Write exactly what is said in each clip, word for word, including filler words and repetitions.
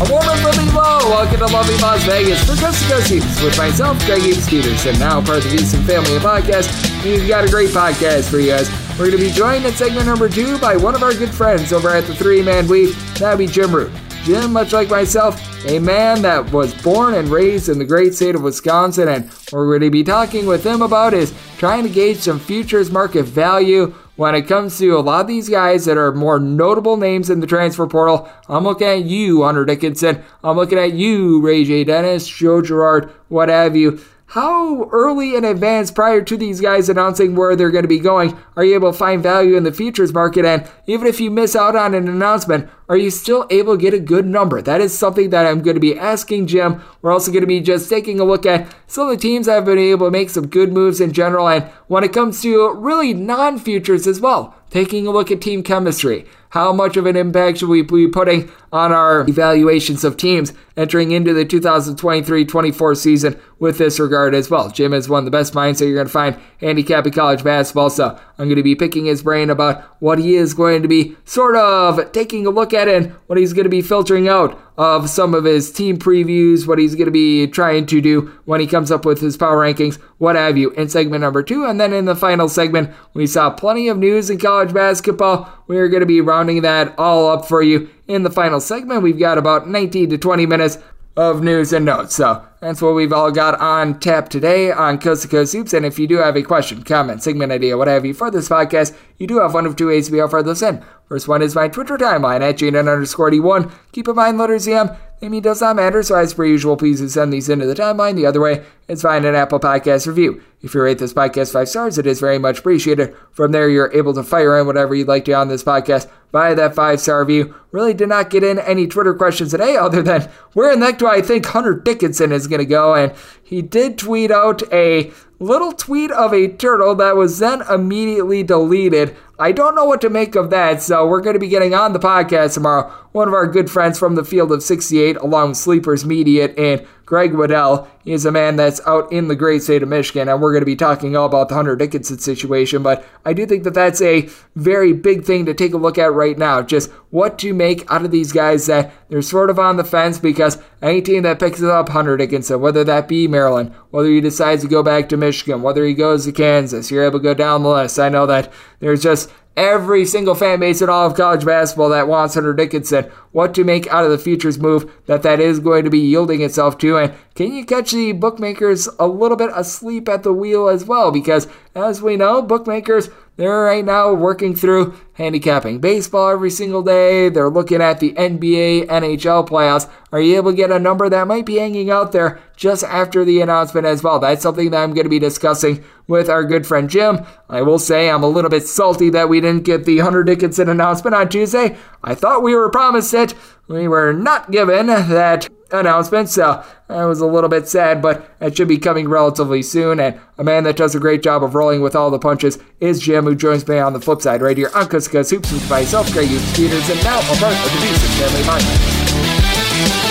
A warm and loving hello. Welcome to lovely Las Vegas for Coast to Coast Hoops with myself, Greg Peterson, and now part of the Easton Family Podcast. We've got a great podcast for you guys. We're going to be joined in segment number two by one of our good friends over at the Three Man Weave. That'll be Jim Root. Jim, much like myself, a man that was born and raised in the great state of Wisconsin, and what we're going to be talking with him about is trying to gauge some futures market value when it comes to a lot of these guys that are more notable names in the transfer portal. I'm looking at you, Hunter Dickinson. I'm looking at you, Ray J. Dennis, Joe Girard, what have you. How early in advance, prior to these guys announcing where they're going to be going, are you able to find value in the futures market? And even if you miss out on an announcement, are you still able to get a good number? That is something that I'm going to be asking Jim. We're also going to be just taking a look at some of the teams that have been able to make some good moves in general, and when it comes to really non-futures as well, taking a look at team chemistry. How much of an impact should we be putting on our evaluations of teams entering into the two thousand twenty-three twenty-four season with this regard as well? Jim is one of the best minds that you're going to find handicapping college basketball, so I'm going to be picking his brain about what he is going to be sort of taking a look at and what he's going to be filtering out of some of his team previews, what he's going to be trying to do when he comes up with his power rankings, what have you, in segment number two. And then in the final segment, we saw plenty of news in college basketball. We are going to be rounding that all up for you in the final segment. We've got about nineteen to twenty minutes of news and notes. So that's what we've all got on tap today on Coast to Coast Hoops. And if you do have a question, comment, segment idea, what have you for this podcast, you do have one of two ways to be offered this in. First one is my Twitter timeline at J N underscore D one. Keep in mind, letters E M, I mean, does not matter, so as per usual, please do send these into the timeline. The other way is find an Apple Podcast review. If you rate this podcast five stars, it is very much appreciated. From there, you're able to fire in whatever you'd like to on this podcast via that five-star review. Really did not get in any Twitter questions today other than where in the heck do I think Hunter Dickinson is going to go, and he did tweet out a little tweet of a turtle that was then immediately deleted. I don't know what to make of that, so we're going to be getting on the podcast tomorrow one of our good friends from the Field of sixty-eight, along with Sleepers Media and Greg Waddell. He is a man that's out in the great state of Michigan, and we're going to be talking all about the Hunter Dickinson situation, but I do think that that's a very big thing to take a look at right now, just what to make out of these guys that they're sort of on the fence, because any team that picks up Hunter Dickinson, whether that be Maryland, whether he decides to go back to Michigan, whether he goes to Kansas, you're able to go down the list. I know that there's just every single fan base in all of college basketball that wants Hunter Dickinson, what to make out of the futures move that that is going to be yielding itself to, and can you catch the bookmakers a little bit asleep at the wheel as well? Because as we know, bookmakers, they're right now working through handicapping baseball every single day. They're looking at the N B A, N H L playoffs. Are you able to get a number that might be hanging out there just after the announcement as well? That's something that I'm going to be discussing with our good friend Jim. I will say I'm a little bit salty that we didn't get the Hunter Dickinson announcement on Tuesday. I thought we were promised it. We were not given that announcement, so I was a little bit sad, but it should be coming relatively soon, and a man that does a great job of rolling with all the punches is Jim, who joins me on the flip side right here on Coast to Coast Hoops with myself, Greg Peters, and now a part of the Easton Family Podcast.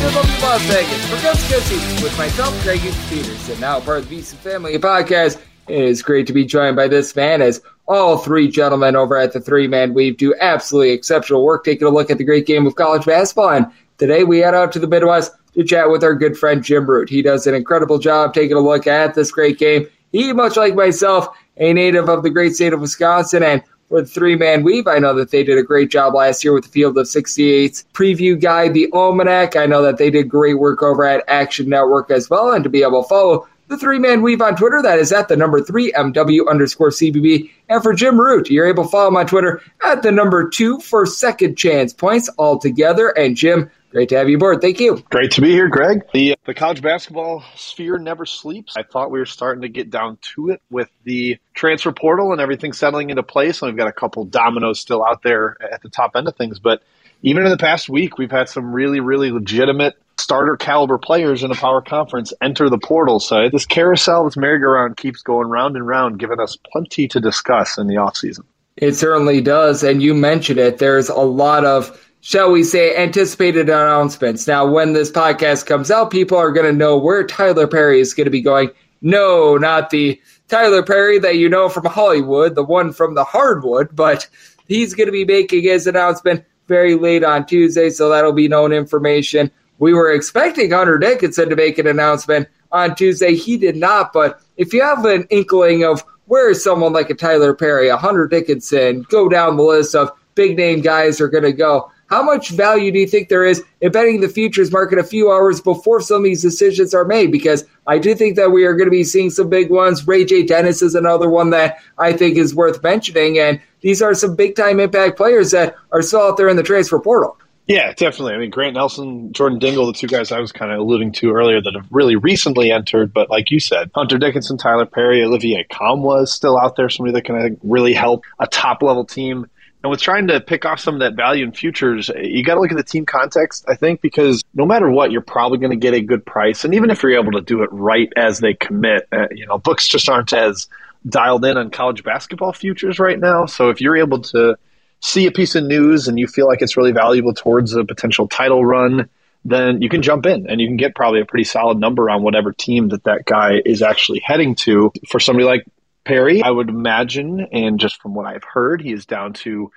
Welcome to Las Vegas for Coast to Coast Hoops with myself, Greg Peterson, now part of the Beeson Family Podcast. It is great to be joined by this man, as all three gentlemen over at the Three Man Weave do absolutely exceptional work taking a look at the great game of college basketball. And today we head out to the Midwest to chat with our good friend Jim Root. He does an incredible job taking a look at this great game. He, much like myself, a native of the great state of Wisconsin, and for the three-man weave, I know that they did a great job last year with the Field of sixty-eight's preview guide, the Almanac. I know that they did great work over at Action Network as well. And to be able to follow the three-man weave on Twitter, that is at the number three, M W underscore C B B. And for Jim Root, you're able to follow him on Twitter at the number two for second chance points altogether. And Jim, great to have you aboard. Thank you. Great to be here, Greg. The, the college basketball sphere never sleeps. I thought we were starting to get down to it with the transfer portal and everything settling into place. And we've got a couple dominoes still out there at the top end of things. But even in the past week, we've had some really, really legitimate starter caliber players in the power conference enter the portal. So this carousel, this merry-go-round keeps going round and round, giving us plenty to discuss in the offseason. It certainly does. And you mentioned it. There's a lot of shall we say, anticipated announcements. Now, when this podcast comes out, people are going to know where Tyler Perry is going to be going. No, not the Tyler Perry that you know from Hollywood, the one from the hardwood, but he's going to be making his announcement very late on Tuesday, so that'll be known information. We were expecting Hunter Dickinson to make an announcement on Tuesday. He did not, but if you have an inkling of where someone like a Tyler Perry, a Hunter Dickinson, go down the list of big-name guys are going to go, how much value do you think there is in betting the futures market a few hours before some of these decisions are made? Because I do think that we are going to be seeing some big ones. Ray J. Dennis is another one that I think is worth mentioning, and these are some big-time impact players that are still out there in the transfer portal. Yeah, definitely. I mean, Grant Nelson, Jordan Dingle, the two guys I was kind of alluding to earlier that have really recently entered, but like you said, Hunter Dickinson, Tyler Perry, Olivier Kamwa is still out there, somebody that can, I think, really help a top-level team. And with trying to pick off some of that value in futures, you got to look at the team context, I think, because no matter what, you're probably going to get a good price. And even if you're able to do it right as they commit, uh, you know, books just aren't as dialed in on college basketball futures right now. So if you're able to see a piece of news and you feel like it's really valuable towards a potential title run, then you can jump in and you can get probably a pretty solid number on whatever team that that guy is actually heading to. For somebody like Perry, I would imagine, and just from what I've heard, he is down to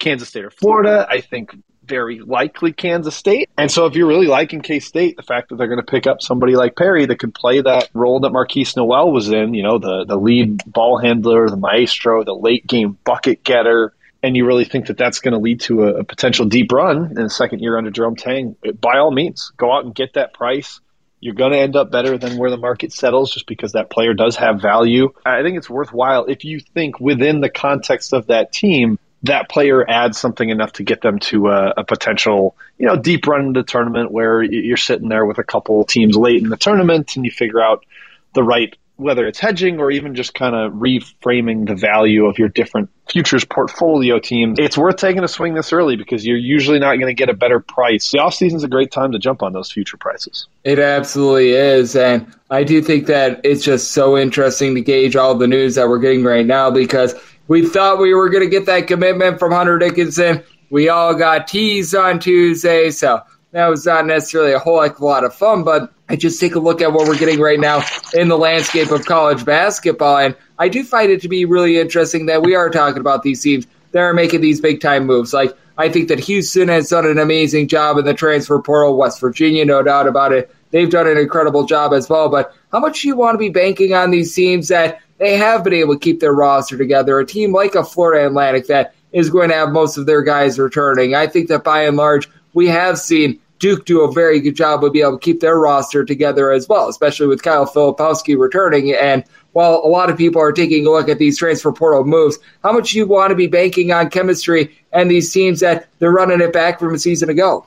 Kansas State or Florida. I think very likely Kansas State. And so if you're really liking K-State, the fact that they're going to pick up somebody like Perry that could play that role that Marquise Noel was in, you know, the, the lead ball handler, the maestro, the late game bucket getter, and you really think that that's going to lead to a, a potential deep run in the second year under Jerome Tang, by all means, go out and get that price. You're going to end up better than where the market settles just because that player does have value. I think it's worthwhile if you think within the context of that team, that player adds something enough to get them to a, a potential, you know, deep run in the tournament where you're sitting there with a couple teams late in the tournament and you figure out the right, whether it's hedging or even just kind of reframing the value of your different futures portfolio teams. It's worth taking a swing this early because you're usually not going to get a better price. The offseason is a great time to jump on those future prices. It absolutely is. And I do think that it's just so interesting to gauge all the news that we're getting right now because we thought we were going to get that commitment from Hunter Dickinson. We all got teased on Tuesday, so that was not necessarily a whole heck of a lot of fun, but I just take a look at what we're getting right now in the landscape of college basketball, and I do find it to be really interesting that we are talking about these teams that are making these big-time moves. Like, I think that Houston has done an amazing job in the transfer portal. West Virginia, no doubt about it. They've done an incredible job as well, but how much do you want to be banking on these teams that they have been able to keep their roster together? A team like a Florida Atlantic that is going to have most of their guys returning. I think that by and large, we have seen Duke do a very good job of being able to keep their roster together as well, especially with Kyle Filipowski returning. And while a lot of people are taking a look at these transfer portal moves, how much do you want to be banking on chemistry and these teams that they're running it back from a season ago?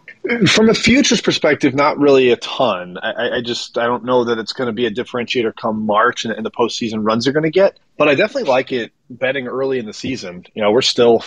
From a futures perspective, not really a ton. I, I just I don't know that it's going to be a differentiator come March and, and the postseason runs are going to get. But I definitely like it betting early in the season. You know, we're still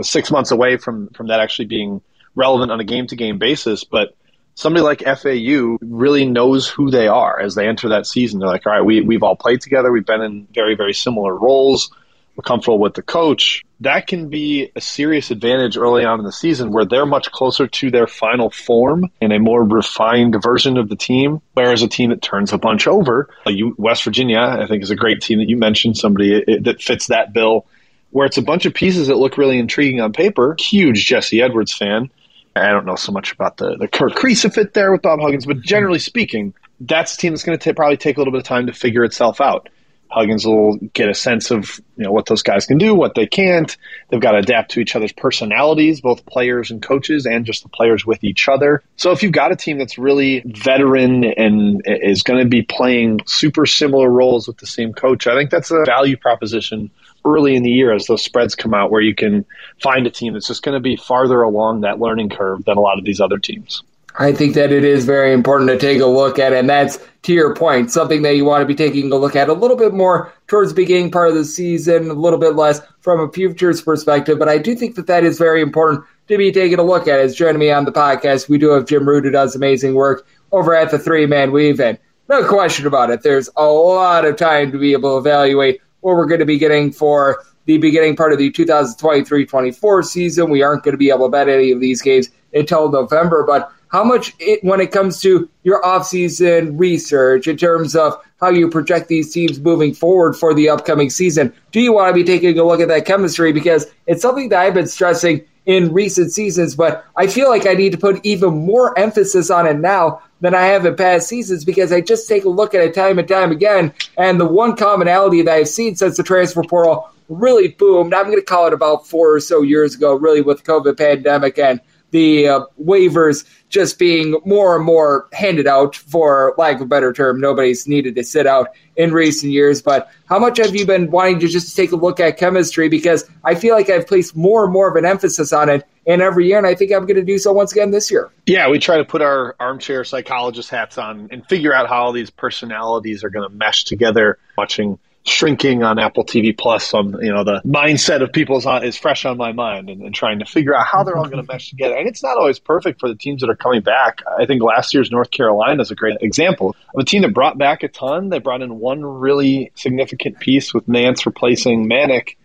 six months away from, from that actually being relevant on a game-to-game basis, but somebody like F A U really knows who they are as they enter that season. They're like, all right, we, we've all played together. We've been in very, very similar roles. We're comfortable with the coach. That can be a serious advantage early on in the season where they're much closer to their final form and a more refined version of the team, whereas a team that turns a bunch over, like you, West Virginia, I think, is a great team that you mentioned, somebody that fits that bill, where it's a bunch of pieces that look really intriguing on paper. Huge Jesse Edwards fan. I don't know so much about the, the Kirk Creaser fit there with Bob Huggins, but generally speaking, that's a team that's going to probably take a little bit of time to figure itself out. Huggins will get a sense of, you know, what those guys can do, what they can't. They've got to adapt to each other's personalities, both players and coaches, and just the players with each other. So if you've got a team that's really veteran and is going to be playing super similar roles with the same coach, I think that's a value proposition early in the year as those spreads come out where you can find a team that's just going to be farther along that learning curve than a lot of these other teams. I think that it is very important to take a look at, and that's, to your point, something that you want to be taking a look at a little bit more towards the beginning part of the season, a little bit less from a futures perspective, but I do think that that is very important to be taking a look at. As joining me on the podcast, we do have Jim Root, who does amazing work over at the Three Man Weave, and no question about it, there's a lot of time to be able to evaluate what we're going to be getting for the beginning part of the two thousand twenty-three twenty-four season. We aren't going to be able to bet any of these games until November, but how much, it, when it comes to your offseason research in terms of how you project these teams moving forward for the upcoming season, do you want to be taking a look at that chemistry? Because it's something that I've been stressing in recent seasons, but I feel like I need to put even more emphasis on it now than I have in past seasons, because I just take a look at it time and time again, and the one commonality that I've seen since the transfer portal really boomed, I'm going to call it about four or so years ago, really with the COVID pandemic and the uh, waivers just being more and more handed out, for lack of a better term. Nobody's needed to sit out in recent years. But how much have you been wanting to just take a look at chemistry? Because I feel like I've placed more and more of an emphasis on it in every year, and I think I'm going to do so once again this year. Yeah, we try to put our armchair psychologist hats on and figure out how all these personalities are going to mesh together. Watching Shrinking on Apple T V Plus, on you know the mindset of people is, on, is fresh on my mind, and, and trying to figure out how they're all going to mesh together. And it's not always perfect for the teams that are coming back. I think last year's North Carolina is a great example of a team that brought back a ton. They brought in one really significant piece with Nance replacing Manic,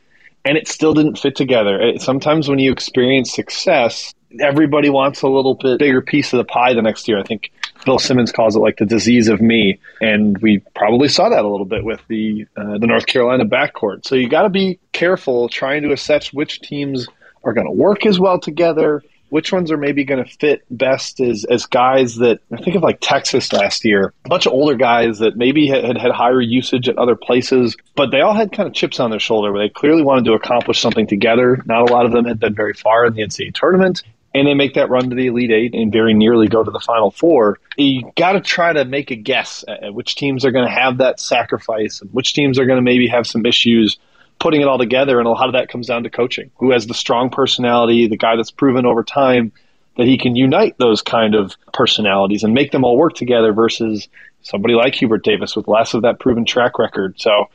and it still didn't fit together. It, sometimes when you experience success, everybody wants a little bit bigger piece of the pie the next year. I think Bill Simmons calls it like the disease of me, and we probably saw that a little bit with the uh, the North Carolina backcourt. So you got to be careful trying to assess which teams are going to work as well together, which ones are maybe going to fit best as, as guys that – I think of like Texas last year, a bunch of older guys that maybe had had higher usage at other places, but they all had kind of chips on their shoulder where they clearly wanted to accomplish something together. Not a lot of them had been very far in the N C double A tournament. And they make that run to the Elite Eight and very nearly go to the Final Four. You got to try to make a guess at which teams are going to have that sacrifice and which teams are going to maybe have some issues putting it all together. And a lot of that comes down to coaching. Who has the strong personality, the guy that's proven over time that he can unite those kind of personalities and make them all work together, versus somebody like Hubert Davis with less of that proven track record. So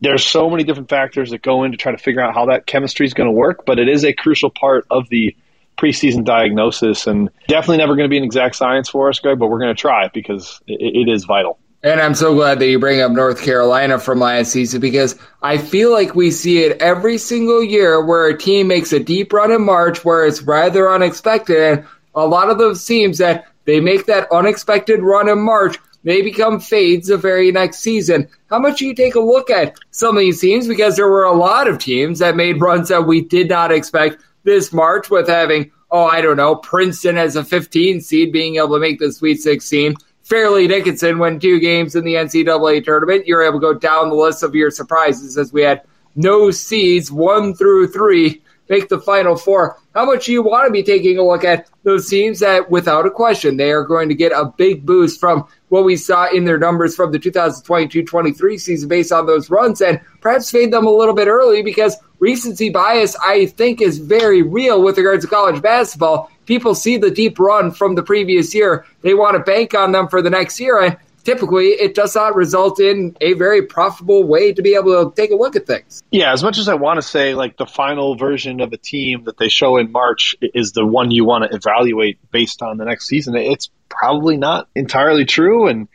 there's so many different factors that go in to try to figure out how that chemistry is going to work, but it is a crucial part of the preseason diagnosis, and definitely never going to be an exact science for us, Greg, but we're going to try because it, it is vital. And I'm so glad that you bring up North Carolina from last season, because I feel like we see it every single year where a team makes a deep run in March where it's rather unexpected. And a lot of those teams that they make that unexpected run in March, they become fades the very next season. How much do you take a look at some of these teams? Because there were a lot of teams that made runs that we did not expect this March, with having, oh, I don't know, Princeton as a fifteen seed being able to make the Sweet sixteen. Fairleigh Dickinson won two games in the N C double A tournament. You're able to go down the list of your surprises, as we had no seeds, one through three, make the Final Four. How much do you want to be taking a look at those teams that, without a question, they are going to get a big boost from what we saw in their numbers from the two thousand twenty-two twenty-three season based on those runs, and perhaps fade them a little bit early, because recency bias, I think, is very real with regards to college basketball. People see the deep run from the previous year. They want to bank on them for the next year, and typically it does not result in a very profitable way to be able to take a look at things. Yeah, as much as I want to say, like, the final version of a team that they show in March is the one you want to evaluate based on the next season, it's probably not entirely true, and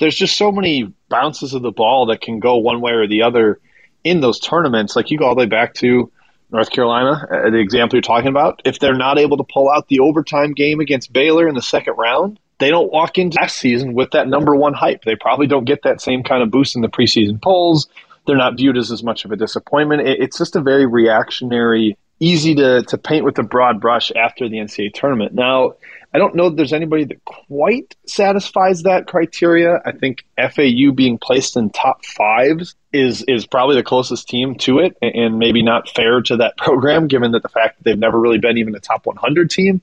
there's just so many bounces of the ball that can go one way or the other in those tournaments. Like, you go all the way back to North Carolina, the example you're talking about. If they're not able to pull out the overtime game against Baylor in the second round, they don't walk into last season with that number one hype. They probably don't get that same kind of boost in the preseason polls. They're not viewed as as much of a disappointment. It's just a very reactionary, easy to, to paint with a broad brush after the N C double A tournament. Now, I don't know that there's anybody that quite satisfies that criteria. I think F A U being placed in top fives is is probably the closest team to it, and maybe not fair to that program, given that the fact that they've never really been even a top one hundred team.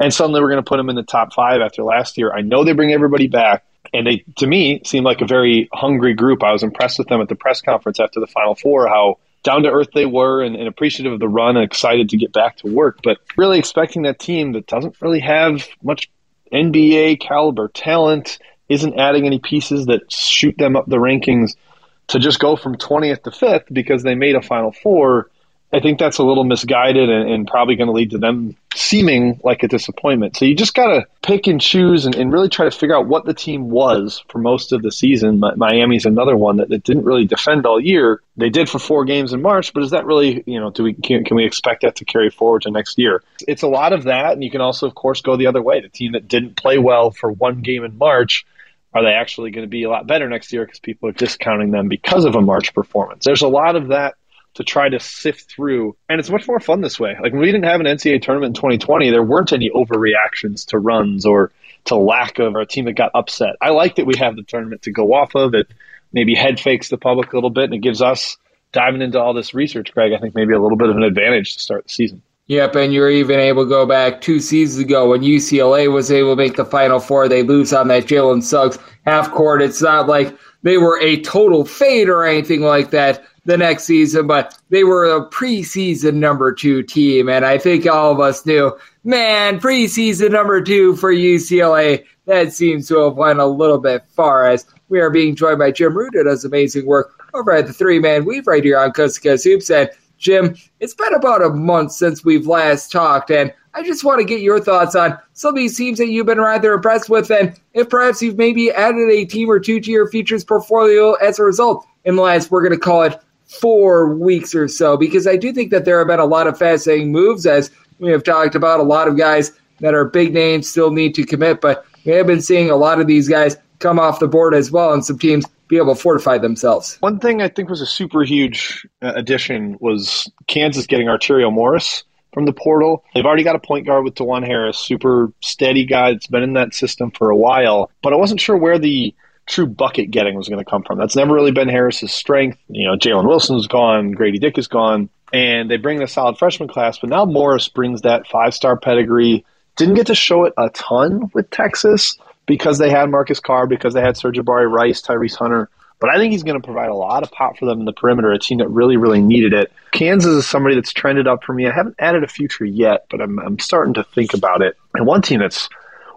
And suddenly we're going to put them in the top five after last year. I know they bring everybody back, and they, to me, seem like a very hungry group. I was impressed with them at the press conference after the Final Four, how down-to-earth they were, and, and appreciative of the run and excited to get back to work. But really expecting that team that doesn't really have much N B A caliber talent, isn't adding any pieces that shoot them up the rankings, to just go from twentieth to fifth because they made a Final Four, I think that's a little misguided and, and probably going to lead to them seeming like a disappointment. So you just got to pick and choose and, and really try to figure out what the team was for most of the season. Miami's another one that, that didn't really defend all year. They did for four games in March, but is that really, you know, do we can, can we expect that to carry forward to next year? It's a lot of that, and you can also, of course, go the other way. The team that didn't play well for one game in March, are they actually going to be a lot better next year because people are discounting them because of a March performance? There's a lot of that to try to sift through. And it's much more fun this way. Like, when we didn't have an N C double A tournament in twenty twenty, there weren't any overreactions to runs or to lack of, or a team that got upset. I like that we have the tournament to go off of. It maybe head fakes the public a little bit, and it gives us, diving into all this research, Greg, I think maybe a little bit of an advantage to start the season. Yep, and you're even able to go back two seasons ago when U C L A was able to make the Final Four. They lose on that Jalen Suggs half court. It's not like they were a total fade or anything like that the next season, but they were a preseason number two team, and I think all of us knew, man, preseason number two for U C L A, that seems to have went a little bit far. As we are being joined by Jim Root, who does amazing work over at the Three Man Weave right here on Coast to Coast Hoops. And Jim, it's been about a month since we've last talked, and I just want to get your thoughts on some of these teams that you've been rather impressed with, and if perhaps you've maybe added a team or two to your futures portfolio as a result in the last, we're going to call it, four weeks or so, because I do think that there have been a lot of fascinating moves, as we have talked about. A lot of guys that are big names still need to commit, but we have been seeing a lot of these guys come off the board as well, and some teams be able to fortify themselves. One thing I think was a super huge addition was Kansas getting Arterio Morris from the portal. They've already got a point guard with DeJuan Harris, super steady guy that's been in that system for a while, but I wasn't sure where the true bucket getting was going to come from. That's never really been Harris's strength. You know, Jalen Wilson's gone, Grady Dick is gone, and they bring in a solid freshman class, but now Morris brings that five-star pedigree. Didn't get to show it a ton with Texas because they had Marcus Carr, because they had Sir Jabari Rice, Tyrese Hunter, but I think he's going to provide a lot of pop for them in the perimeter, a team that really, really needed it. Kansas is somebody that's trended up for me. I haven't added a future yet, but I'm, I'm starting to think about it. And one team that's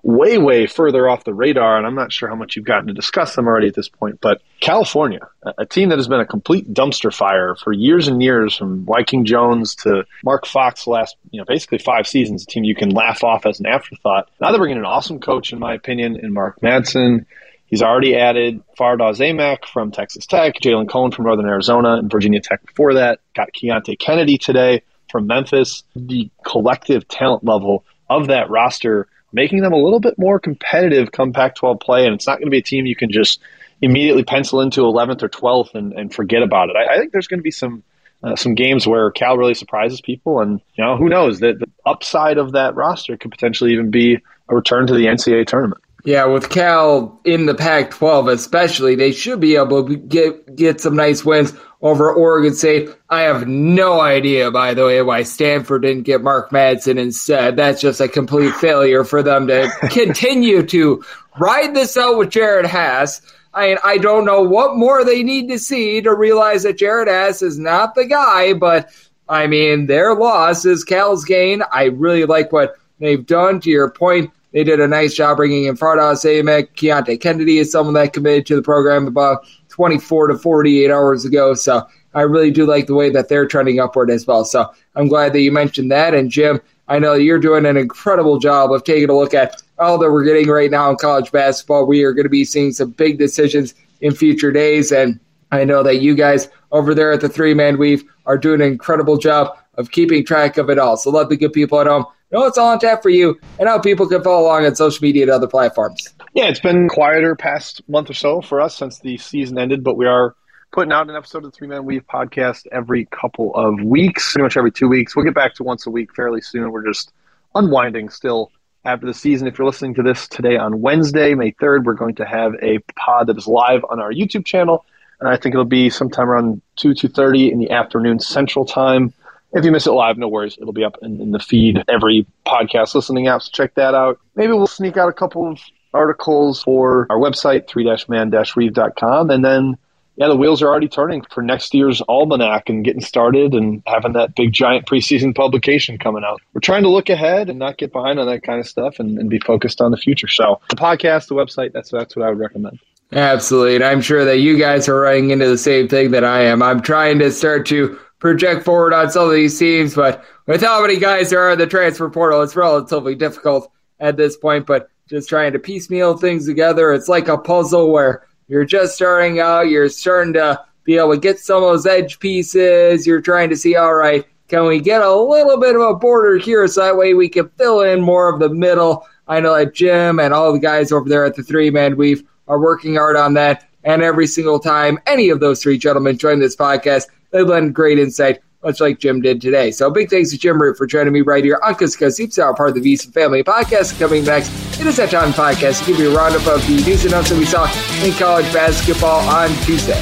way, way further off the radar, and I'm not sure how much you've gotten to discuss them already at this point, but California, a team that has been a complete dumpster fire for years and years, from Wyking Jones to Mark Fox the last, you know, basically five seasons, a team you can laugh off as an afterthought. Now they're bringing an awesome coach, in my opinion, in Mark Madsen. He's already added Fardaws Aimaq from Texas Tech, Jalen Cohen from Northern Arizona, and Virginia Tech before that. Got Keontae Kennedy today from Memphis. The collective talent level of that roster making them a little bit more competitive come Pac twelve play, and it's not going to be a team you can just immediately pencil into eleventh or twelfth and, and forget about it. I, I think there's going to be some uh, some games where Cal really surprises people, and you know, who knows, that the upside of that roster could potentially even be a return to the N C double A tournament. Yeah, with Cal in the Pac twelve especially, they should be able to get get some nice wins over Oregon State. I have no idea, by the way, why Stanford didn't get Mark Madsen instead. That's just a complete failure for them to continue to ride this out with Jared Haas. I mean, I don't know what more they need to see to realize that Jared Haas is not the guy, but, I mean, their loss is Cal's gain. I really like what they've done. To your point, they did a nice job bringing in Fardaws Aimaq. Keontae Kennedy is someone that committed to the program about twenty-four to forty-eight hours ago. So I really do like the way that they're trending upward as well. So I'm glad that you mentioned that. And Jim, I know you're doing an incredible job of taking a look at all that we're getting right now in college basketball. We are going to be seeing some big decisions in future days. And I know that you guys over there at the Three Man Weave are doing an incredible job of keeping track of it all. So let the good people at home know it's all on tap for you, and how people can follow along on social media and other platforms. Yeah, it's been quieter past month or so for us since the season ended, but we are putting out an episode of the Three Man Weave podcast every couple of weeks, pretty much every two weeks. We'll get back to once a week fairly soon. We're just unwinding still after the season. If you're listening to this today on Wednesday, May third, we're going to have a pod that is live on our YouTube channel, and I think it'll be sometime around two, two thirty in the afternoon Central Time. If you miss it live, no worries. It'll be up in, in the feed, every podcast listening app, so check that out. Maybe we'll sneak out a couple of articles for our website, three man weave dot com, and then, yeah, the wheels are already turning for next year's almanac and getting started and having that big, giant preseason publication coming out. We're trying to look ahead and not get behind on that kind of stuff and, and be focused on the future. So the podcast, the website, that's that's what I would recommend. Absolutely, and I'm sure that you guys are running into the same thing that I am. I'm trying to start to project forward on some of these teams, but with how many guys there are in the transfer portal, it's relatively difficult at this point, but just trying to piecemeal things together. It's like a puzzle where you're just starting out, you're starting to be able to get some of those edge pieces. You're trying to see, all right, can we get a little bit of a border here so that way we can fill in more of the middle? I know that Jim and all the guys over there at the Three Man Weave are working hard on that, and every single time any of those three gentlemen join this podcast, they lend great insight, much like Jim did today. So big thanks to Jim Root for joining me right here on Coast to Coast Hoops, part of the V's Family Podcast. Coming next, it is that time podcast to give you a roundup of the news and notes that we saw in college basketball on Tuesday.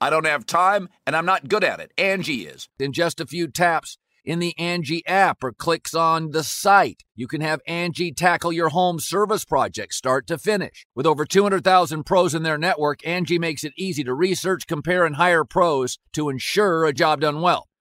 I don't have time, and I'm not good at it. Angie is. In just a few taps in the Angie app or clicks on the site, you can have Angie tackle your home service project start to finish. With over two hundred thousand pros in their network, Angie makes it easy to research, compare, and hire pros to ensure a job done well.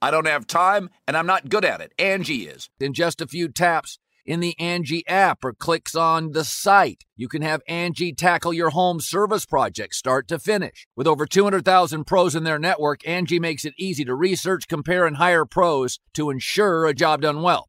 I don't have time, and I'm not good at it. Angie is. In just a few taps in the Angie app or clicks on the site, you can have Angie tackle your home service project start to finish. With over two hundred thousand pros in their network, Angie makes it easy to research, compare, and hire pros to ensure a job done well.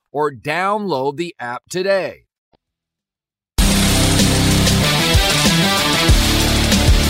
or download the app today.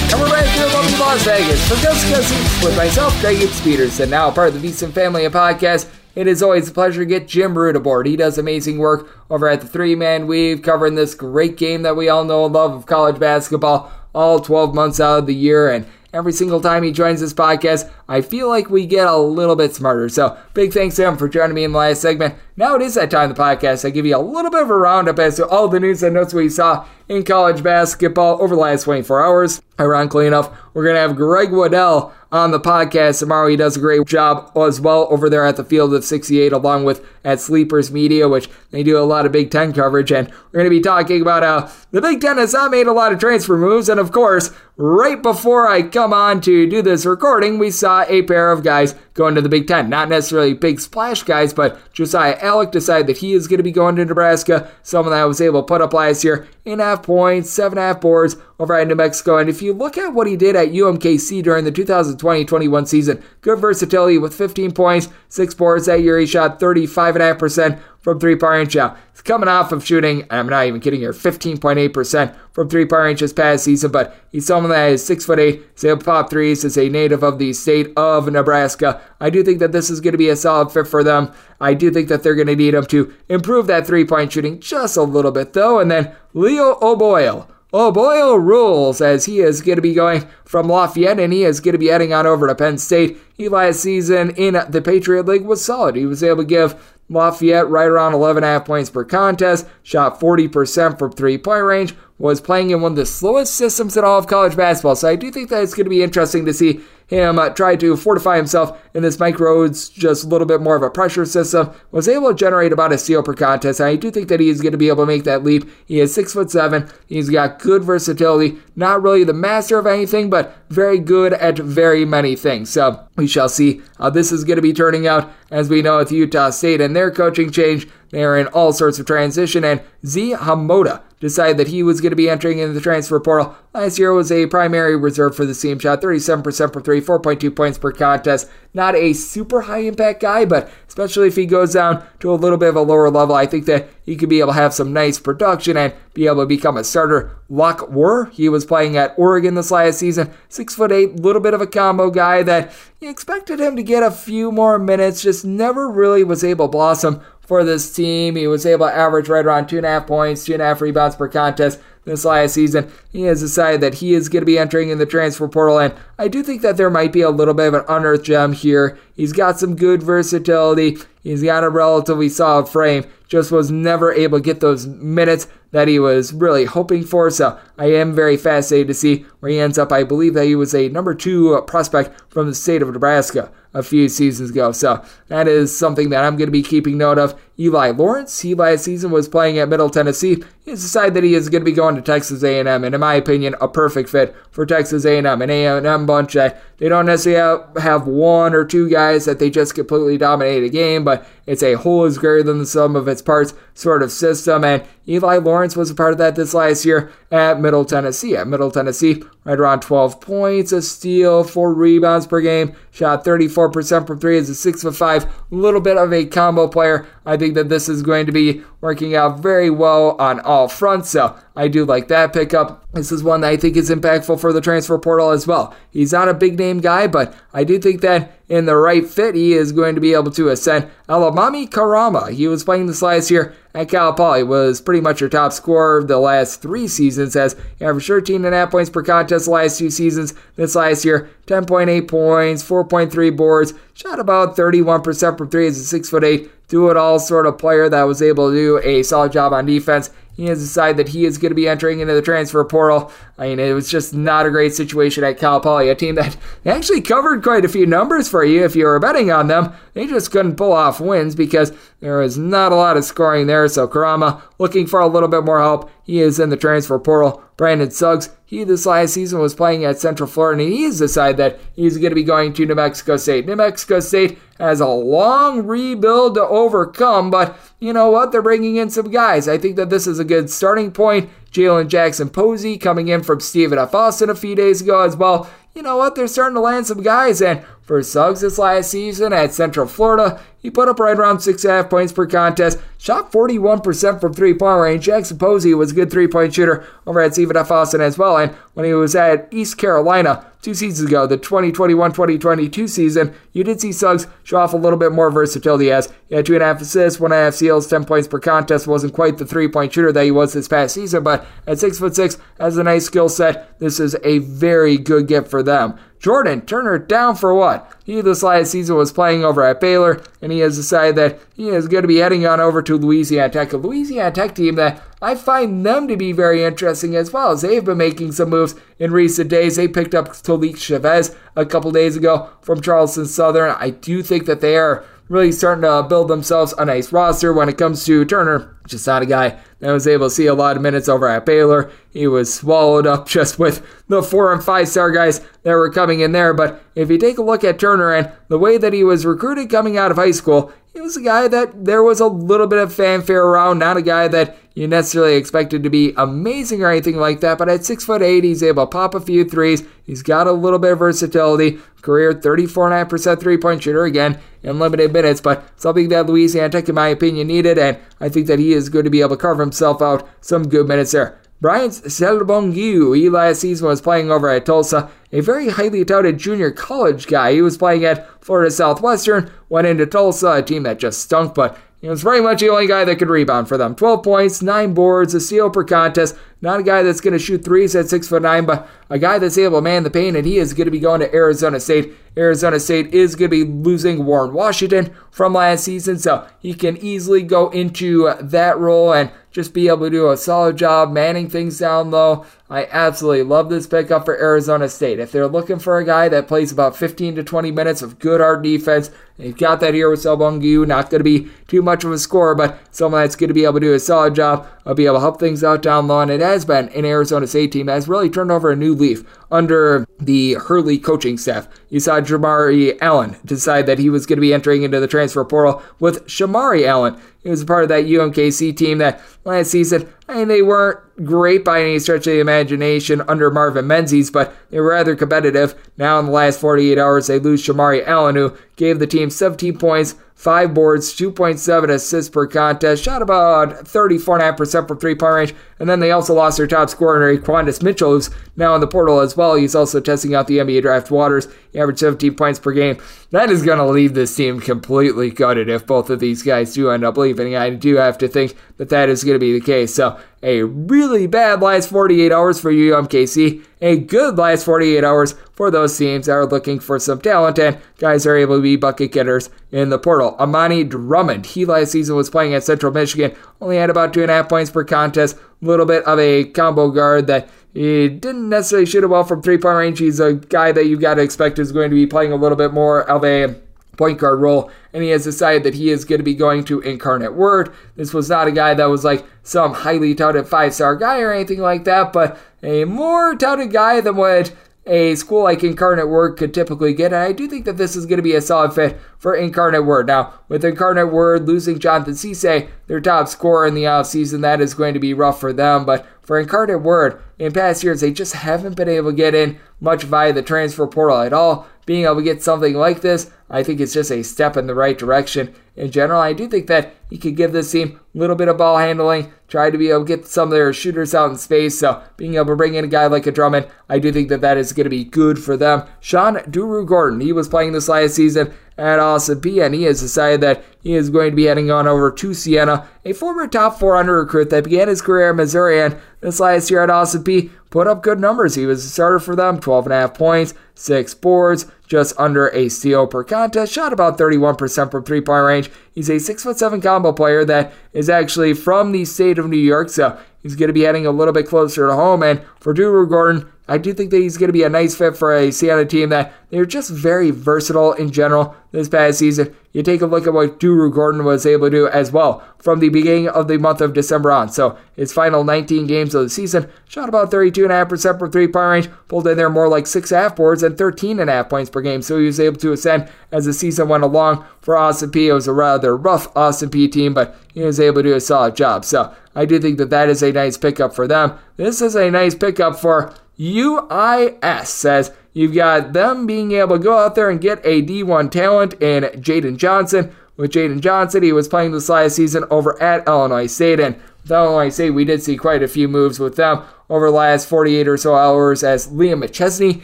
And we're right here, welcome to Las Vegas. So just guessing with myself, Greg Peterson, now part of the Beeson Family of Podcasts. It is always a pleasure to get Jim Root aboard. He does amazing work over at the Three Man Weave, covering this great game that we all know and love of college basketball all twelve months out of the year. And every single time he joins this podcast, I feel like we get a little bit smarter. So big thanks to him for joining me in the last segment. Now it is that time of the podcast. I give you a little bit of a roundup as to all the news and notes we saw in college basketball over the last twenty-four hours. Ironically enough, we're going to have Greg Waddell on the podcast tomorrow. He does a great job as well over there at the Field of sixty-eight, along with at Sleepers Media, which they do a lot of Big Ten coverage. And we're going to be talking about how the Big Ten has not made a lot of transfer moves. And of course, right before I come on to do this recording, we saw a pair of guys going to the Big Ten. Not necessarily big splash guys, but Josiah Alec decided that he is going to be going to Nebraska, someone that I was able to put up last year, eight and a half points, seven and a half boards over at New Mexico. And if you look at what he did at U M K C during the two thousand twenty twenty-one season, good versatility with fifteen points, six boards that year. He shot thirty-five point five percent from three-point range. Now, he's coming off of shooting, I'm not even kidding here, fifteen point eight percent from three-point range this past season, but he's someone that is six foot eight, is able to pop threes, is a native of the state of Nebraska. I do think that this is going to be a solid fit for them. I do think that they're going to need him to improve that three-point shooting just a little bit, though. And then Leo Oboyle. Oboyle rules, as he is going to be going from Lafayette, and he is going to be heading on over to Penn State. He last season in the Patriot League was solid. He was able to give Lafayette right around eleven point five points per contest, shot forty percent from three-point range, was playing in one of the slowest systems in all of college basketball. So I do think that it's going to be interesting to see him uh, try to fortify himself in this Mike Rhodes, just a little bit more of a pressure system. Was able to generate about a steal per contest, and I do think that he is going to be able to make that leap. He is six foot seven. He's got good versatility. Not really the master of anything, but very good at very many things. So we shall see how this is going to be turning out. As we know, with Utah State and their coaching change, they are in all sorts of transition, and Z Hamoda decided that he was going to be entering into the transfer portal. Last year was a primary reserve for the team, shot thirty-seven percent per three, four point two points per contest. Not a super high-impact guy, but especially if he goes down to a little bit of a lower level, I think that he could be able to have some nice production and be able to become a starter. Locke Warr, he was playing at Oregon this last season, six foot eight, little bit of a combo guy that you expected him to get a few more minutes, just never really was able to blossom for this team. He was able to average right around two and a half points, two and a half rebounds per contest this last season. He has decided that he is going to be entering in the transfer portal, and I do think that there might be a little bit of an unearthed gem here. He's got some good versatility. He's got a relatively solid frame. Just was never able to get those minutes that he was really hoping for. So I am very fascinated to see where he ends up. I believe that he was a number two prospect from the state of Nebraska a few seasons ago. So that is something that I'm going to be keeping note of. Eli Lawrence, he last season was playing at Middle Tennessee. He has decided that he is going to be going to Texas A and M, and in my opinion, a perfect fit for Texas A and M. An A and M bunch that They don't necessarily have one or two guys that they just completely dominate a game, but it's a whole is greater than the sum of its parts sort of system, and Eli Lawrence was a part of that this last year at Middle Tennessee. At Middle Tennessee, right around twelve points, a steal, four rebounds per game, shot thirty-four percent from three, is a six foot five, a little bit of a combo player. I think that this is going to be working out very well on all fronts, so I do like that pickup. This is one that I think is impactful for the transfer portal as well. He's not a big name guy, but I do think that in the right fit, he is going to be able to ascend. Alamami Karama, he was playing this last year at Cal Poly, was pretty much your top scorer the last three seasons, as he averaged thirteen point five points per contest the last two seasons. This last year, ten point eight points, four point three boards, shot about thirty-one percent from three, as a six foot eight, do-it-all sort of player that was able to do a solid job on defense. He has decided that he is going to be entering into the transfer portal. I mean, it was just not a great situation at Cal Poly, a team that actually covered quite a few numbers for you if you were betting on them. They just couldn't pull off wins because there was not a lot of scoring there, so Karama looking for a little bit more help. He is in the transfer portal. Brandon Suggs, he this last season was playing at Central Florida, and he has decided that he's going to be going to New Mexico State. New Mexico State has a long rebuild to overcome, but you know what? They're bringing in some guys. I think that this is a good starting point. Jalen Jackson Posey coming in from Stephen F. Austin a few days ago as well. You know what? They're starting to land some guys, and for Suggs this last season at Central Florida, he put up right around six point five points per contest, shot forty-one percent from three-point range. Jackson Posey was a good three-point shooter over at Stephen F. Austin as well, and when he was at East Carolina two seasons ago, the twenty twenty-one twenty twenty-two season, you did see Suggs show off a little bit more versatility, as he had two point five assists, one point five steals, ten points per contest. Wasn't quite the three-point shooter that he was this past season, but at six foot six, has a nice skill set. This is a very good get for them. Jordan Turner down for what? He this last season was playing over at Baylor, and he has decided that he is going to be heading on over to Louisiana Tech, a Louisiana Tech team that I find them to be very interesting as well, as they've been making some moves in recent days. They picked up Talik Chavez a couple days ago from Charleston Southern. I do think that they are really starting to build themselves a nice roster when it comes to Turner. Just not a guy that was able to see a lot of minutes over at Baylor. He was swallowed up just with the four and five star guys that were coming in there. But if you take a look at Turner and the way that he was recruited coming out of high school, he was a guy that there was a little bit of fanfare around, not a guy that you necessarily expected to be amazing or anything like that, but at six foot eight, he's able to pop a few threes. He's got a little bit of versatility. Career thirty-four point nine percent three-point shooter, again, in limited minutes, but something that Louisiana Tech, in my opinion, needed, and I think that he is going to be able to carve himself out some good minutes there. Brian Selbongue, he last season was playing over at Tulsa, a very highly touted junior college guy. He was playing at Florida Southwestern, went into Tulsa, a team that just stunk, but he was pretty much the only guy that could rebound for them. twelve points, nine boards, a steal per contest. Not a guy that's going to shoot threes at six foot nine, but a guy that's able to man the paint, and he is going to be going to Arizona State. Arizona State is going to be losing Warren Washington from last season, so he can easily go into that role and just be able to do a solid job manning things down low. I absolutely love this pickup for Arizona State. If they're looking for a guy that plays about fifteen to twenty minutes of good hard defense, they've got that here with Selbongue. Not going to be too much of a scorer, but someone that's going to be able to do a solid job of being able to help things out down low, and it has been an Arizona State team that has really turned over a new leaf under the Hurley coaching staff. You saw Jamari Allen decide that he was going to be entering into the transfer portal with Shamari Allen. He was a part of that U M K C team that last season, I mean, they weren't great by any stretch of the imagination under Marvin Menzies, but they were rather competitive. Now in the last forty-eight hours, they lose Shamari Allen, who gave the team seventeen points, five boards, two point seven assists per contest, shot about thirty-four point nine percent from three-point range, and then they also lost their top scorer, Quandis Mitchell, who's now in the portal as well. He's also testing out the N B A draft waters. He averaged seventeen points per game. That is going to leave this team completely gutted if both of these guys do end up leaving. I do have to think that that is going to be the case. So a really bad last forty-eight hours for U M K C, a good last forty-eight hours for those teams that are looking for some talent, and guys are able to be bucket getters in the portal. Amani Drummond, he last season was playing at Central Michigan, only had about two and a half points per contest, a little bit of a combo guard that he didn't necessarily shoot it well from three-point range. He's a guy that you've got to expect is going to be playing a little bit more of a point guard role, and he has decided that he is going to be going to Incarnate Word. This was not a guy that was like some highly touted five-star guy or anything like that, but a more touted guy than what a school like Incarnate Word could typically get, and I do think that this is going to be a solid fit for Incarnate Word. Now, with Incarnate Word losing Jonathan Cisse, their top scorer in the offseason, that is going to be rough for them, but for Incarnate Word, in past years, they just haven't been able to get in much via the transfer portal at all. Being able to get something like this, I think it's just a step in the right direction. In general, I do think that he could give this team a little bit of ball handling, try to be able to get some of their shooters out in space, so being able to bring in a guy like a Drummond, I do think that that is going to be good for them. Sean Duru-Gordon, he was playing this last season at Austin P, and he has decided that he is going to be heading on over to Siena, a former top four hundred recruit that began his career at Missouri, and this last year at Austin P put up good numbers. He was a starter for them, twelve point five points, six boards, just under a steal per contest, shot about thirty-one percent from three-point range. He's a six foot seven combo player that is actually from the state of New York, so he's going to be heading a little bit closer to home. And for Duru-Gordon, I do think that he's going to be a nice fit for a Siena team that they're just very versatile in general this past season. You take a look at what Duru-Gordon was able to do as well from the beginning of the month of December on. So his final nineteen games of the season, shot about thirty-two point five percent from three-point range, pulled in there more like six point five boards and thirteen point five points per game. So he was able to ascend as the season went along for Austin Peay. It was a rather rough Austin Peay team, but he was able to do a solid job. So I do think that that is a nice pickup for them. This is a nice pickup for U I S, says you've got them being able to go out there and get a D one talent in Jaden Johnson. With Jaden Johnson, he was playing this last season over at Illinois State, and with Illinois State, we did see quite a few moves with them over the last forty-eight or so hours as Liam McChesney,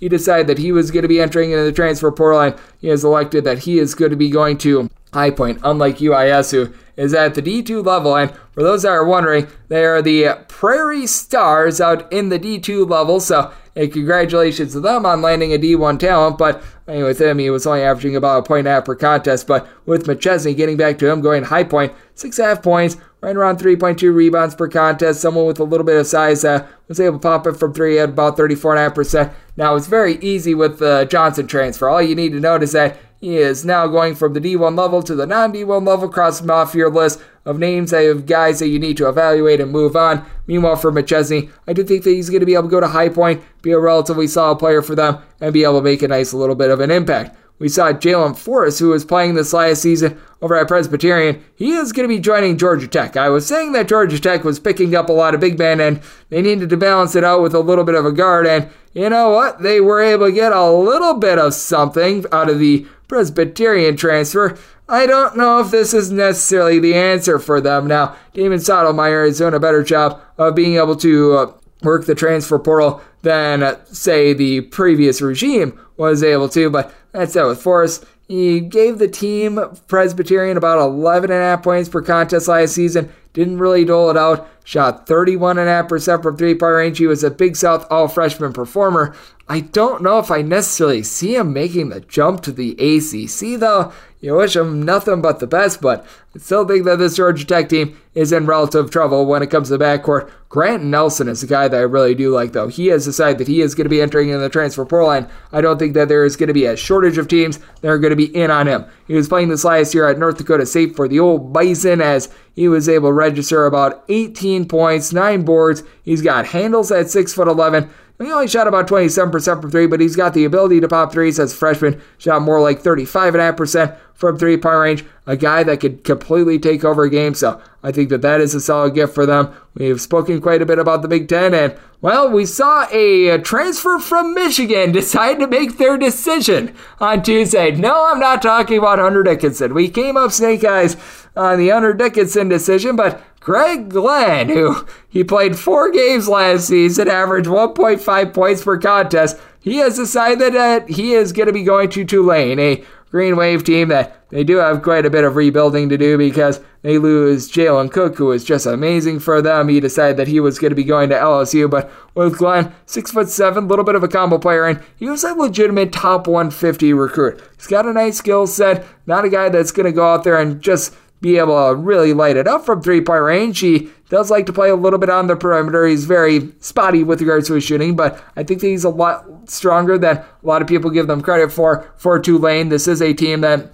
he decided that he was going to be entering into the transfer portal, and he has elected that he is going to be going to High Point, unlike U I S, who is at the D two level. And for those that are wondering, they are the Prairie Stars out in the D two level, so and congratulations to them on landing a D one talent. But anyway, with him, he was only averaging about a point and a half per contest. But with McChesney, getting back to him, going High Point, six and a half points, right around three point two rebounds per contest. Someone with a little bit of size uh, was able to pop it from three at about thirty-four point five percent. Now, it's very easy with the Johnson transfer. All you need to note is that he is now going from the D one level to the non-D one level, cross him off your list of names of guys that you need to evaluate and move on. Meanwhile, for McChesney, I do think that he's going to be able to go to High Point, be a relatively solid player for them, and be able to make a nice little bit of an impact. We saw Jalen Forrest, who was playing this last season over at Presbyterian. He is going to be joining Georgia Tech. I was saying that Georgia Tech was picking up a lot of big men, and they needed to balance it out with a little bit of a guard. And you know what? They were able to get a little bit of something out of the Presbyterian transfer. I don't know if this is necessarily the answer for them. Now, Damon Sotomayor has done a better job of being able to uh, work the transfer portal than, uh, say, the previous regime was able to, but that's that with Forrest. He gave the team Presbyterian about eleven point five points per contest last season. Didn't really dole it out. Shot thirty-one point five percent from three-point range. He was a Big South all-freshman performer. I don't know if I necessarily see him making the jump to the A C C, though. You wish him nothing but the best, but I still think that this Georgia Tech team is in relative trouble when it comes to the backcourt. Grant Nelson is a guy that I really do like, though. He has decided that he is going to be entering in the transfer portal, and I don't think that there is going to be a shortage of teams that are going to be in on him. He was playing this last year at North Dakota State for the old Bison as he was able to register about eighteen points, nine boards. He's got handles at six foot eleven. He only shot about twenty-seven percent from three, but he's got the ability to pop threes as a freshman. Shot more like thirty-five point five percent from three-point range. A guy that could completely take over a game, so I think that that is a solid gift for them. We've spoken quite a bit about the Big Ten, and, well, we saw a transfer from Michigan decide to make their decision on Tuesday. No, I'm not talking about Hunter Dickinson. We came up snake eyes on the Hunter Dickinson decision, but Greg Glenn, who he played four games last season, averaged one point five points per contest, he has decided that he is going to be going to Tulane, a Green Wave team that they do have quite a bit of rebuilding to do because they lose Jalen Cook, who is just amazing for them. He decided that he was going to be going to L S U, but with Glenn, six foot seven, little bit of a combo player, and he was a legitimate top one fifty recruit. He's got a nice skill set, not a guy that's going to go out there and just be able to really light it up from three-point range. He does like to play a little bit on the perimeter. He's very spotty with regards to his shooting, but I think that he's a lot stronger than a lot of people give them credit for. For Tulane, this is a team that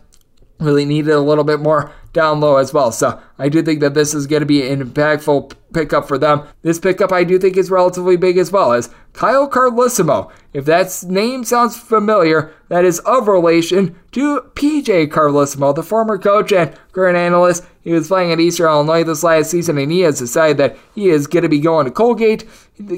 really needed a little bit more down low as well. So I do think that this is going to be an impactful pickup for them. This pickup I do think is relatively big as well, as Kyle Carlissimo. If that name sounds familiar, that is of relation to P J Carlissimo, the former coach and current analyst. He was playing at Eastern Illinois this last season, and he has decided that he is going to be going to Colgate.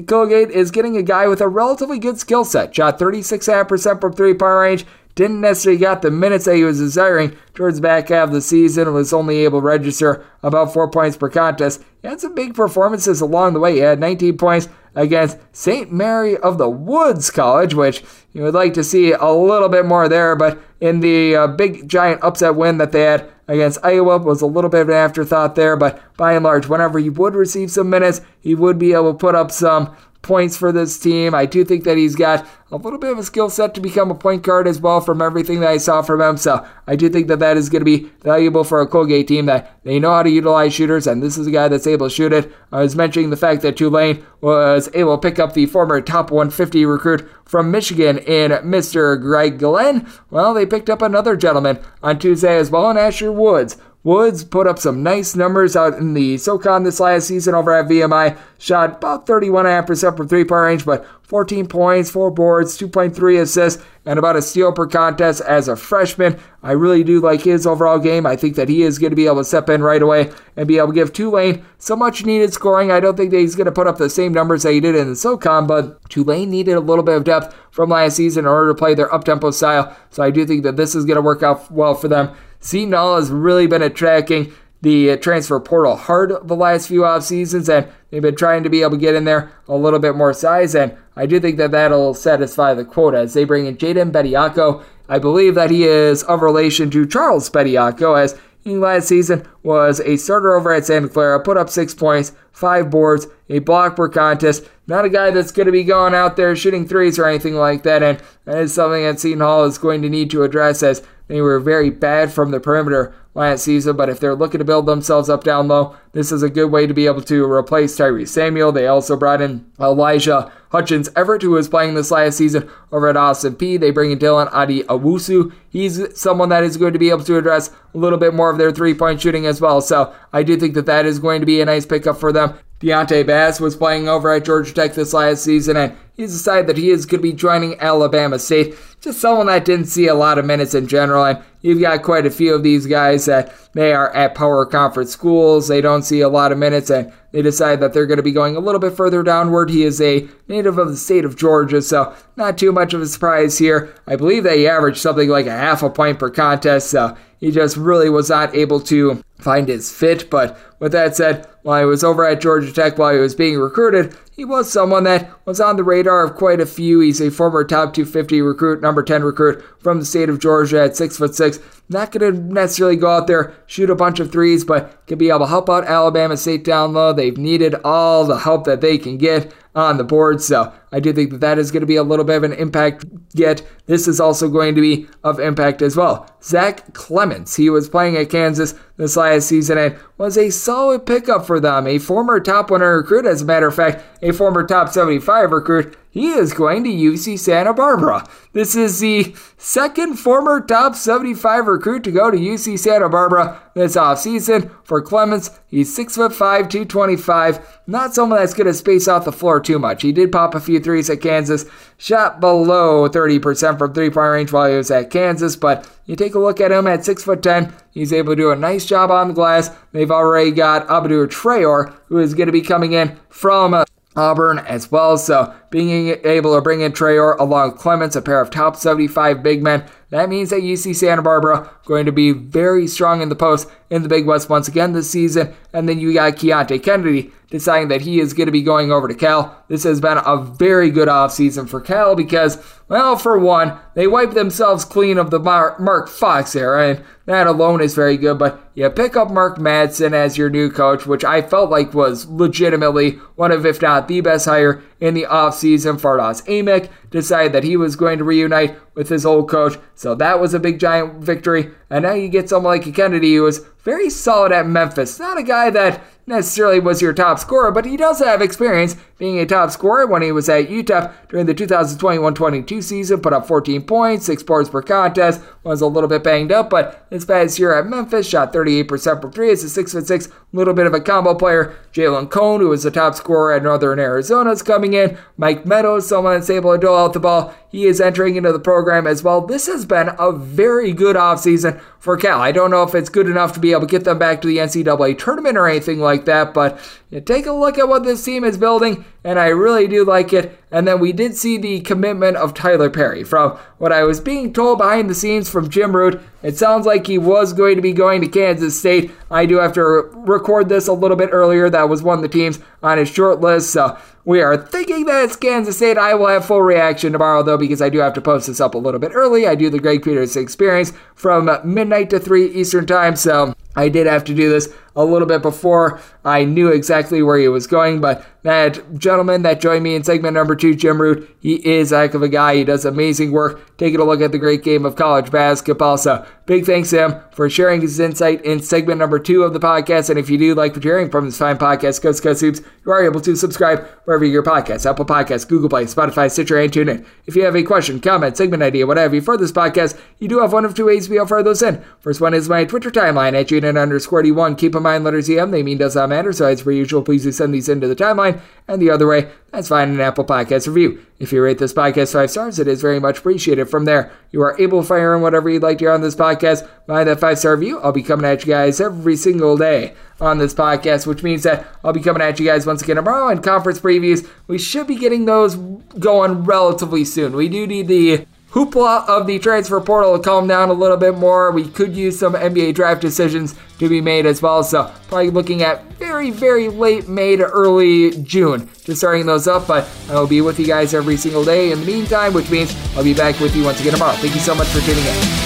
Colgate is getting a guy with a relatively good skill set. Shot thirty-six point five percent from three-point range. Didn't necessarily get the minutes that he was desiring towards the back half of the season. Was only able to register about four points per contest. He had some big performances along the way. He had nineteen points against Saint Mary of the Woods College, which you would like to see a little bit more there, but in the uh, big giant upset win that they had against Iowa was a little bit of an afterthought there, but by and large, whenever he would receive some minutes, he would be able to put up some points for this team. I do think that he's got a little bit of a skill set to become a point guard as well from everything that I saw from him, so I do think that that is going to be valuable for a Colgate team, that they know how to utilize shooters, and this is a guy that's able to shoot it. I was mentioning the fact that Tulane was able to pick up the former top one fifty recruit from Michigan in Mister Greg Glenn. Well, they picked up another gentleman on Tuesday as well, and Asher Woods. Woods put up some nice numbers out in the SoCon this last season over at V M I. Shot about thirty-one point five percent from three-point range, but fourteen points, four boards, two point three assists, and about a steal per contest as a freshman. I really do like his overall game. I think that he is going to be able to step in right away and be able to give Tulane so much needed scoring. I don't think that he's going to put up the same numbers that he did in the SoCon, but Tulane needed a little bit of depth from last season in order to play their up-tempo style, so I do think that this is going to work out well for them. Seton Hall has really been attracting the transfer portal hard the last few off seasons, and they've been trying to be able to get in there a little bit more size, and I do think that that'll satisfy the quota as they bring in Jaden Bediako. I believe that he is of relation to Charles Bediako, as he last season was a starter over at Santa Clara, put up six points, five boards, a block per contest. Not a guy that's going to be going out there shooting threes or anything like that, and that is something that Seton Hall is going to need to address, as they were very bad from the perimeter last season, but if they're looking to build themselves up down low, this is a good way to be able to replace Tyrese Samuel. They also brought in Elijah Hutchins Everett, who was playing this last season over at Austin Peay. They bring in Dylan Adi-Awusu. He's someone that is going to be able to address a little bit more of their three-point shooting as well, so I do think that that is going to be a nice pickup for them. Deonte Bass was playing over at Georgia Tech this last season, and he's decided that he is going to be joining Alabama State. Just someone that didn't see a lot of minutes in general, and you've got quite a few of these guys that they are at power conference schools. They don't see a lot of minutes, and they decide that they're going to be going a little bit further downward. He is a native of the state of Georgia, so not too much of a surprise here. I believe that he averaged something like a half a point per contest, so he just really was not able to find his fit. But with that said, while he was over at Georgia Tech, while he was being recruited, he was someone that was on the radar of quite a few. He's a former top two fifty recruit, number ten recruit from the state of Georgia at six foot six. Not going to necessarily go out there, shoot a bunch of threes, but can be able to help out Alabama State down low. They've needed all the help that they can get on the board, so I do think that that is going to be a little bit of an impact, yet this is also going to be of impact as well. Zach Clements, he was playing at Kansas this last season and was a solid pickup for them. A former top one hundred recruit, as a matter of fact, a former top seventy-five recruit. He is going to U C Santa Barbara. This is the second former top seventy-five recruit to go to U C Santa Barbara this offseason. For Clements, he's six foot five, two twenty-five. Not someone that's going to space out the floor too much. He did pop a few threes at Kansas. Shot below thirty percent from three-point range while he was at Kansas, but you take a look at him at six foot ten. He's able to do a nice job on the glass. They've already got Abdur Traore, who is going to be coming in from Uh, Auburn as well, so being able to bring in Traore along with Clements, a pair of top seventy-five big men, that means that U C Santa Barbara going to be very strong in the post in the Big West once again this season. And then you got Keontae Kennedy deciding that he is going to be going over to Cal. This has been a very good offseason for Cal because, well, for one, they wiped themselves clean of the Mar- Mark Fox era, and that alone is very good, but you pick up Mark Madsen as your new coach, which I felt like was legitimately one of, if not the best hire in the offseason. Fardaws Aimaq decided that he was going to reunite with his old coach, so that was a big giant victory. And now you get someone like Kennedy, who is very solid at Memphis. Not a guy that necessarily was your top scorer, but he does have experience being a top scorer when he was at U T E P during the two thousand twenty-one twenty-two season, put up fourteen points, six boards per contest, was a little bit banged up, but this past year at Memphis, shot thirty-eight percent from three. It's a six foot six, little bit of a combo player. Jalen Cone, who was the top scorer at Northern Arizona, is coming in. Mike Meadows, someone that's able to dole out the ball. He is entering into the program as well. This has been a very good offseason for Cal. I don't know if it's good enough to be able to get them back to the N C double A tournament or anything like that, but you take a look at what this team is building, and I really do like it. And then we did see the commitment of Tyler Perry. From what I was being told behind the scenes from Jim Root, it sounds like he was going to be going to Kansas State. I do have to record this a little bit earlier. That was one of the teams on his short list, so we are thinking that it's Kansas State. I will have full reaction tomorrow, though, because I do have to post this up a little bit early. I do the Greg Peterson Experience from midnight to three Eastern time, so I did have to do this a little bit before I knew exactly where he was going. But that gentleman that joined me in segment number two, Jim Root, he is a heck of a guy. He does amazing work, taking a look at the great game of college basketball. So big thanks to him for sharing his insight in segment number two of the podcast. And if you do like what you're hearing from this fine podcast, Coast to Coast Hoops, you are able to subscribe wherever you get your podcasts, Apple Podcasts, Google Play, Spotify, Stitcher, and TuneIn. If you have a question, comment, segment idea, whatever you for this podcast, you do have one of two ways to be able to fire those in. First one is my Twitter timeline at G N N underscore D one. Keep in mind, letters E M, they mean does not matter, so as per usual, please do send these into the timeline. And the other way, that's find an Apple Podcast review. If you rate this podcast five stars, it is very much appreciated. From there, you are able to fire in whatever you'd like to hear on this podcast. Mind that five-star review, I'll be coming at you guys every single day on this podcast, which means that I'll be coming at you guys once again tomorrow in conference previews. We should be getting those going relatively soon. We do need the hoopla of the transfer portal to calm down a little bit more. We could use some N B A draft decisions to be made as well. So probably looking at very, very late May to early June to starting those up. But I'll be with you guys every single day in the meantime, which means I'll be back with you once again tomorrow. Thank you so much for tuning in.